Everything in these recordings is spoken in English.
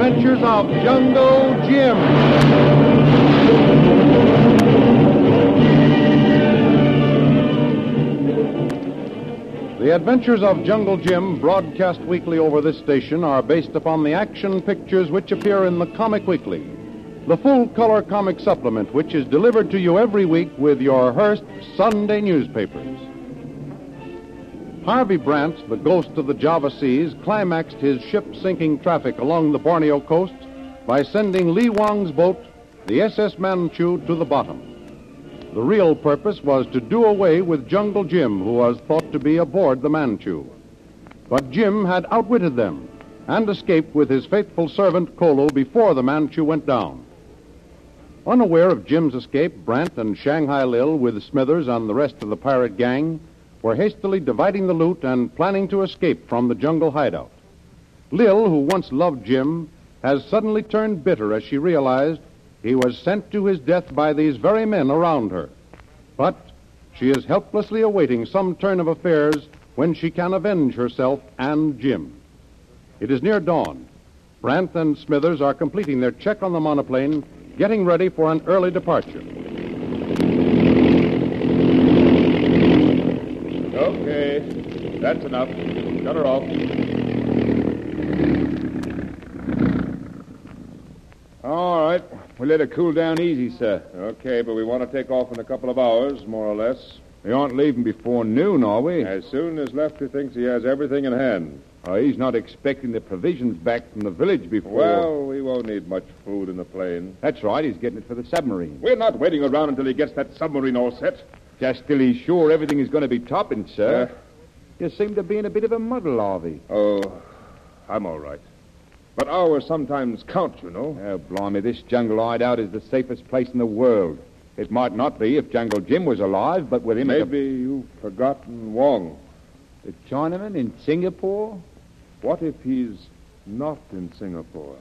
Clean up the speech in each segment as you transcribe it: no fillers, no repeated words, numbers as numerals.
Adventures of Jungle Jim. The Adventures of Jungle Jim, broadcast weekly over this station, are based upon the action pictures which appear in the Comic Weekly, the full-color comic supplement which is delivered to you every week with your Hearst Sunday newspapers. Harvey Brandt, the ghost of the Java Seas, climaxed his ship-sinking traffic along the Borneo coast by sending Lee Wong's boat, the SS Manchu, to the bottom. The real purpose was to do away with Jungle Jim, who was thought to be aboard the Manchu. But Jim had outwitted them and escaped with his faithful servant Kolo before the Manchu went down. Unaware of Jim's escape, Brandt and Shanghai Lil, with Smithers and the rest of the pirate gang, were hastily dividing the loot and planning to escape from the jungle hideout. Lil, who once loved Jim, has suddenly turned bitter as she realized he was sent to his death by these very men around her. But she is helplessly awaiting some turn of affairs when she can avenge herself and Jim. It is near dawn. Brandt and Smithers are completing their check on the monoplane, getting ready for an early departure. Okay, that's enough. Shut her off. All right. We let her cool down easy, sir. Okay, but we want to take off in a couple of hours, more or less. We aren't leaving before noon, are we? As soon as Lefty thinks he has everything in hand. He's not expecting the provisions back from the village before... Well, we won't need much food in the plane. That's right. He's getting it for the submarine. We're not waiting around until he gets that submarine all set. Just till he's sure everything is going to be topping, sir. You seem to be in a bit of a muddle, Harvey. Oh, I'm all right. But hours sometimes count, you know. Oh, blimey, this jungle hideout is the safest place in the world. It might not be if Jungle Jim was alive, but with him... Maybe you've forgotten Wong. The Chinaman in Singapore? What if he's not in Singapore?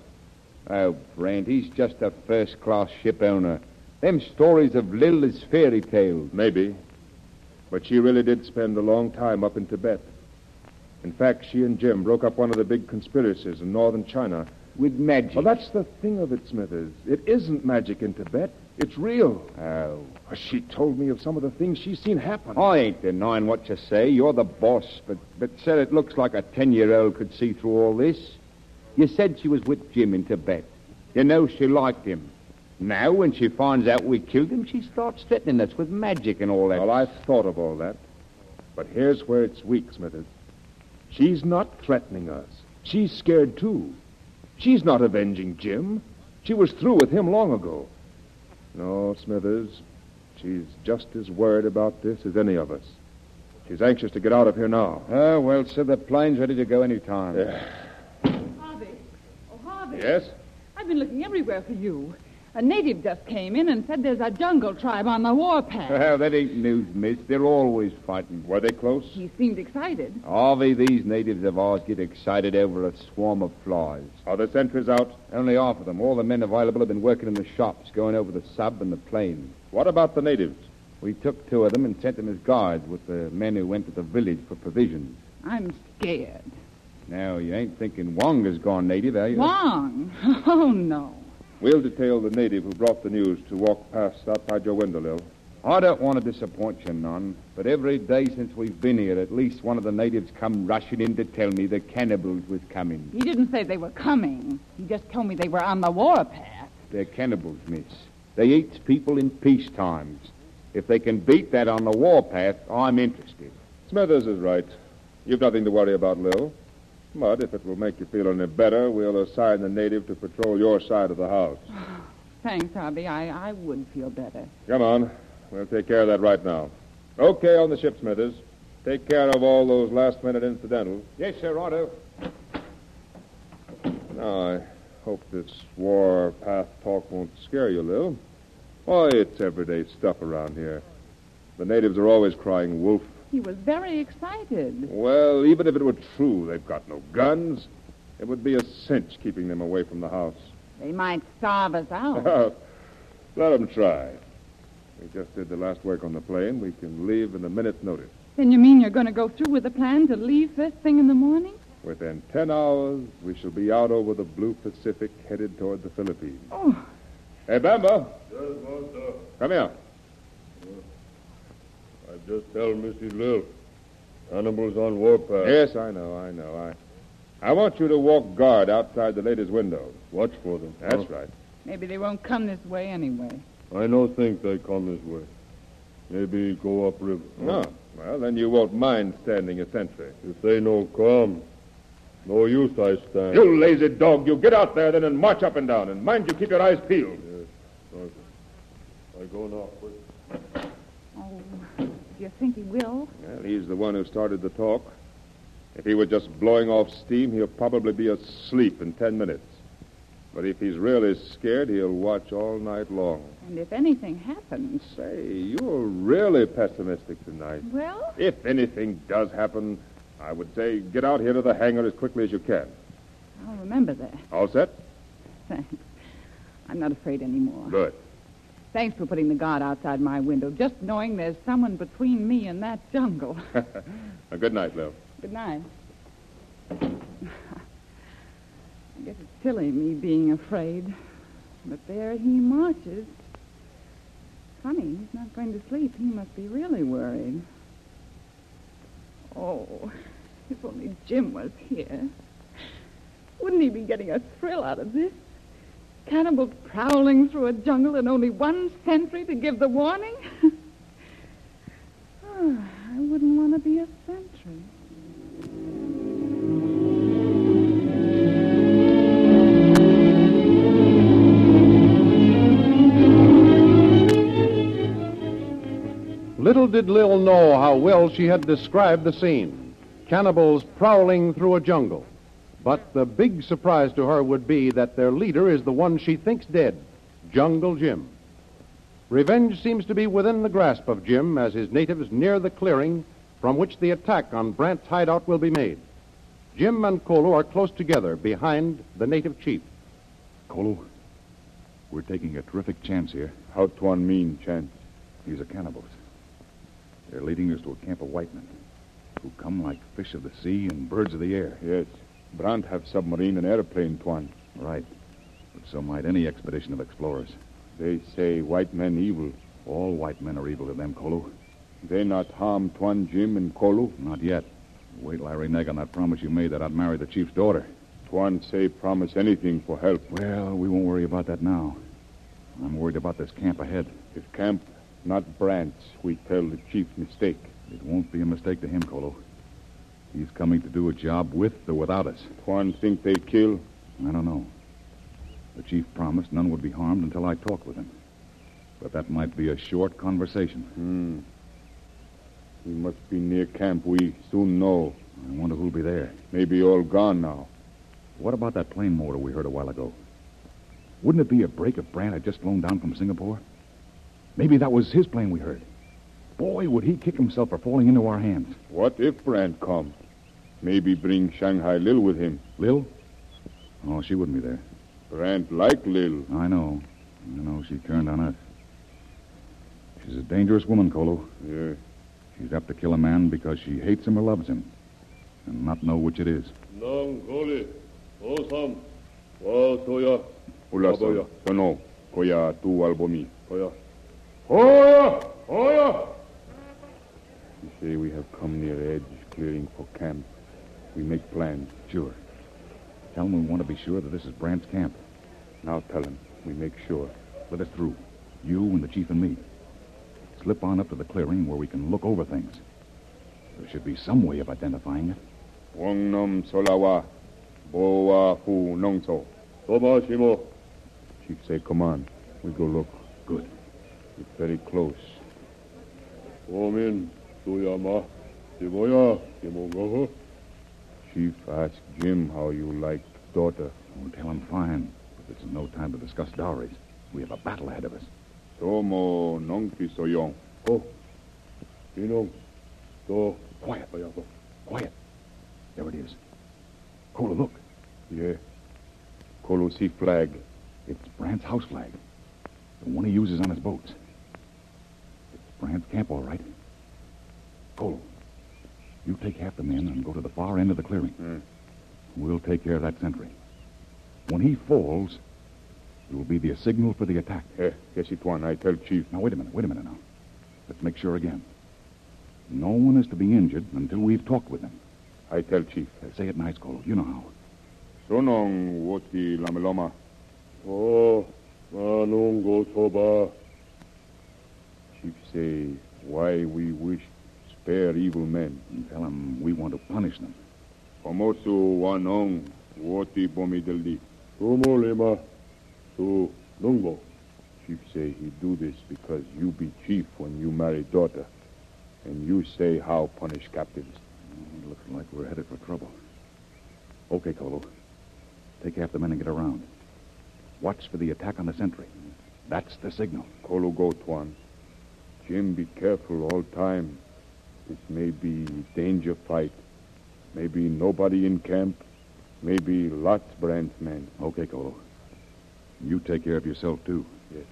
Oh, Brent, he's just a first-class ship owner. Them stories of Lil is fairy tales. Maybe. But she really did spend a long time up in Tibet. In fact, she and Jim broke up one of the big conspiracies in northern China. With magic. Well, that's the thing of it, Smithers. It isn't magic in Tibet. It's real. Oh. She told me of some of the things she's seen happen. I ain't denying what you say. You're the boss. But sir, it looks like a 10-year-old could see through all this. You said she was with Jim in Tibet. You know she liked him. Now, when she finds out we killed him, she starts threatening us with magic and all that. Well, I've thought of all that. But here's where it's weak, Smithers. She's not threatening us. She's scared, too. She's not avenging Jim. She was through with him long ago. No, Smithers, she's just as worried about this as any of us. She's anxious to get out of here now. Oh, well, sir, the plane's ready to go any time. Yeah. Harvey. Oh, Harvey. Yes? I've been looking everywhere for you. A native just came in and said there's a jungle tribe on the warpath. Well, that ain't news, miss. They're always fighting. Were they close? He seemed excited. Harvey, these natives of ours get excited over a swarm of flies. Are the sentries out? Only half of them. All the men available have been working in the shops, going over the sub and the plane. What about the natives? We took two of them and sent them as guides with the men who went to the village for provisions. I'm scared. Now, you ain't thinking Wong has gone native, are you? Wong? Oh, no. We'll detail the native who brought the news to walk past outside your window, Lil. I don't want to disappoint you none, but every day since we've been here, at least one of the natives come rushing in to tell me the cannibals was coming. He didn't say they were coming. He just told me they were on the warpath. They're cannibals, miss. They eats people in peace times. If they can beat that on the warpath, I'm interested. Smithers is right. You've nothing to worry about, Lil. But if it will make you feel any better, we'll assign the native to patrol your side of the house. Thanks, Harvey. I would feel better. Come on. We'll take care of that right now. Okay, on the ship, Smithers. Take care of all those last-minute incidentals. Yes, sir, righto. Now, I hope this warpath talk won't scare you, Lil. Why, it's everyday stuff around here. The natives are always crying wolf. He was very excited. Well, even if it were true, they've got no guns. It would be a cinch keeping them away from the house. They might starve us out. Let them try. We just did the last work on the plane. We can leave in a minute's notice. Then you mean you're going to go through with the plan to leave first thing in the morning? Within 10 hours, we shall be out over the blue Pacific, headed toward the Philippines. Oh. Hey, Bamba. Yes, Master. Come here. I just tell Mrs. Lil, Hannibal's on warpath. Yes, I know. I want you to walk guard outside the ladies' window. Watch for them. That's right. Maybe they won't come this way anyway. I don't think they come this way. Maybe go upriver. No. Well, then you won't mind standing a sentry. If they no come, no use I stand. You lazy dog. You get out there then and march up and down. And mind you keep your eyes peeled. Yes, Sergeant. I go now, quick. Oh, do you think he will? Well, he's the one who started the talk. If he were just blowing off steam, he'll probably be asleep in 10 minutes. But if he's really scared, he'll watch all night long. And if anything happens... Say, you're really pessimistic tonight. Well? If anything does happen, I would say get out here to the hangar as quickly as you can. I'll remember that. All set? Thanks. I'm not afraid anymore. Good. Thanks for putting the guard outside my window, just knowing there's someone between me and that jungle. Well, good night, Lil. Good night. I guess it's silly, me being afraid. But there he marches. Funny, he's not going to sleep. He must be really worried. Oh, if only Jim was here. Wouldn't he be getting a thrill out of this? Cannibal prowling through a jungle and only one sentry to give the warning? Oh, I wouldn't want to be a sentry. Little did Lil know how well she had described the scene, cannibals prowling through a jungle. But the big surprise to her would be that their leader is the one she thinks dead, Jungle Jim. Revenge seems to be within the grasp of Jim as his natives near the clearing from which the attack on Brandt's hideout will be made. Jim and Kolo are close together behind the native chief. Kolo, we're taking a terrific chance here. How Tuan mean chance? These are cannibals. They're leading us to a camp of white men who come like fish of the sea and birds of the air. Yes. Brandt have submarine and airplane, Tuan. Right. But so might any expedition of explorers. They say white men evil. All white men are evil to them, Kolo. They not harm Tuan Jim and Kolo? Not yet. Wait till I renege on that promise you made that I'd marry the chief's daughter. Tuan say promise anything for help. Well, we won't worry about that now. I'm worried about this camp ahead. If camp... not Brandt's, we tell the chief mistake. It won't be a mistake to him, Kolo. He's coming to do a job with or without us. Tuan think they kill? I don't know. The chief promised none would be harmed until I talked with him. But that might be a short conversation. We must be near camp. We soon know. I wonder who'll be there. Maybe all gone now. What about that plane motor we heard a while ago? Wouldn't it be a break if Brandt had just flown down from Singapore? Maybe that was his plane we heard. Boy, would he kick himself for falling into our hands. What if Brandt come? Maybe bring Shanghai Lil with him. Lil? Oh, she wouldn't be there. Brandt like Lil. I know, she turned on us. She's a dangerous woman, Kolo. Yeah. She's apt to kill a man because she hates him or loves him. And not know which it is. Nam Koli. Osam. Wa soya. Ulasa. Tono. Koya tu albomi. Koya. Hoya! Hoya! You say we have come near edge, clearing for camp. We make plans. Sure. Tell him we want to be sure that this is Brandt's camp. Now tell him. We make sure. Let us through. You and the chief and me. Slip on up to the clearing where we can look over things. There should be some way of identifying it. Wong nom Solawa. Boa fu nong so. Soba shimo. Chief say, come on. We go look. Good. It's very close. Chief, ask Jim how you like daughter. Oh, tell him fine. But this is no time to discuss dowries. We have a battle ahead of us. Tomo nongki soyong. Oh. Quiet. There it is. Kolo, look. Yeah. Kolo see flag. It's Brandt's house flag. The one he uses on his boats. Brandt's camp, all right. Kolo, you take half the men and go to the far end of the clearing. We'll take care of that sentry. When he falls, it will be the signal for the attack. Yes, it won. I tell Chief. Now, wait a minute now. Let's make sure again. No one is to be injured until we've talked with them. I tell Chief. Say it nice, Kolo. You know how. Sonong woti lameloma. Oh, manungo toba. Chief say why we wish spare evil men. And tell them we want to punish them. Omosu wanong woti bomideli. Umolema to lungo. Chief say he do this because you be chief when you marry daughter. And you say how punish captains. It looks like we're headed for trouble. Okay, Kolo. Take half the men and get around. Watch for the attack on the sentry. That's the signal. Kolo go, Tuan. Jim, be careful all time. This may be danger fight. Maybe nobody in camp. Maybe lots Brand's men. Okay, Kolo. You take care of yourself, too. Yes,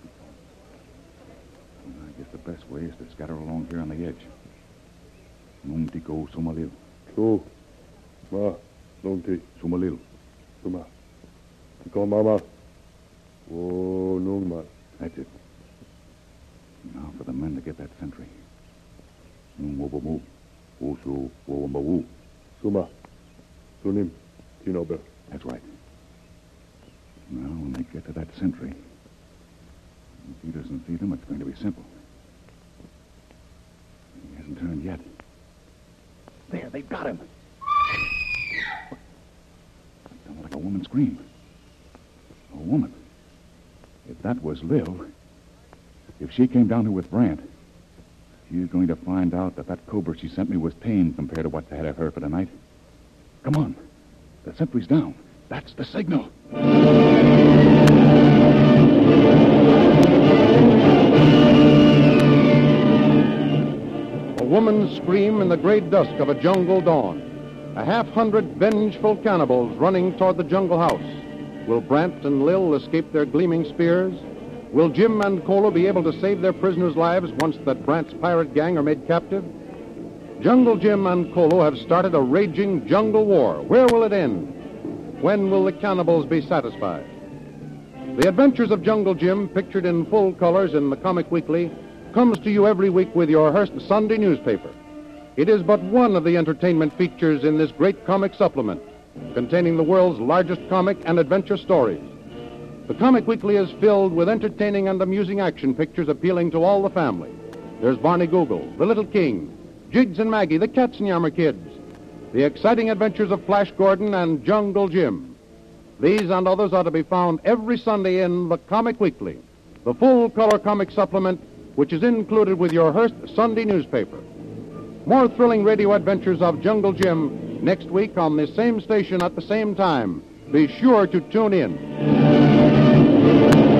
well, I guess the best way is to scatter along here on the edge. Numtiko sumalil. True. Ma. Nunti. Sumalil. Suma. Tiko mama. Oh, Nungma. That's it. Now for the men to get that sentry. Nungwobomu. Usu wowombawu. Suma. Sunim. Tinobe. That's right. Now when they get to that sentry, if he doesn't see them, it's going to be simple. He hasn't turned yet. There, they've got him. That sounded like a woman scream. A woman. If that was Lil, if she came down here with Brandt, she's going to find out that that cobra she sent me was tame compared to what's ahead of her for tonight. Come on. The sentry's down. That's the signal. A woman's scream in the gray dusk of a jungle dawn. A half-hundred vengeful cannibals running toward the jungle house. Will Brandt and Lil escape their gleaming spears? Will Jim and Kolo be able to save their prisoners' lives once that Brandt's pirate gang are made captive? Jungle Jim and Kolo have started a raging jungle war. Where will it end? When will the cannibals be satisfied? The Adventures of Jungle Jim, pictured in full colors in the Comic Weekly, comes to you every week with your Hearst Sunday newspaper. It is but one of the entertainment features in this great comic supplement, containing the world's largest comic and adventure stories. The Comic Weekly is filled with entertaining and amusing action pictures appealing to all the family. There's Barney Google, The Little King, Jiggs and Maggie, The Katzenjammer Kids, The Exciting Adventures of Flash Gordon and Jungle Jim. These and others are to be found every Sunday in the Comic Weekly, the full-color comic supplement which is included with your Hearst Sunday newspaper. More thrilling radio adventures of Jungle Jim next week on this same station at the same time. Be sure to tune in.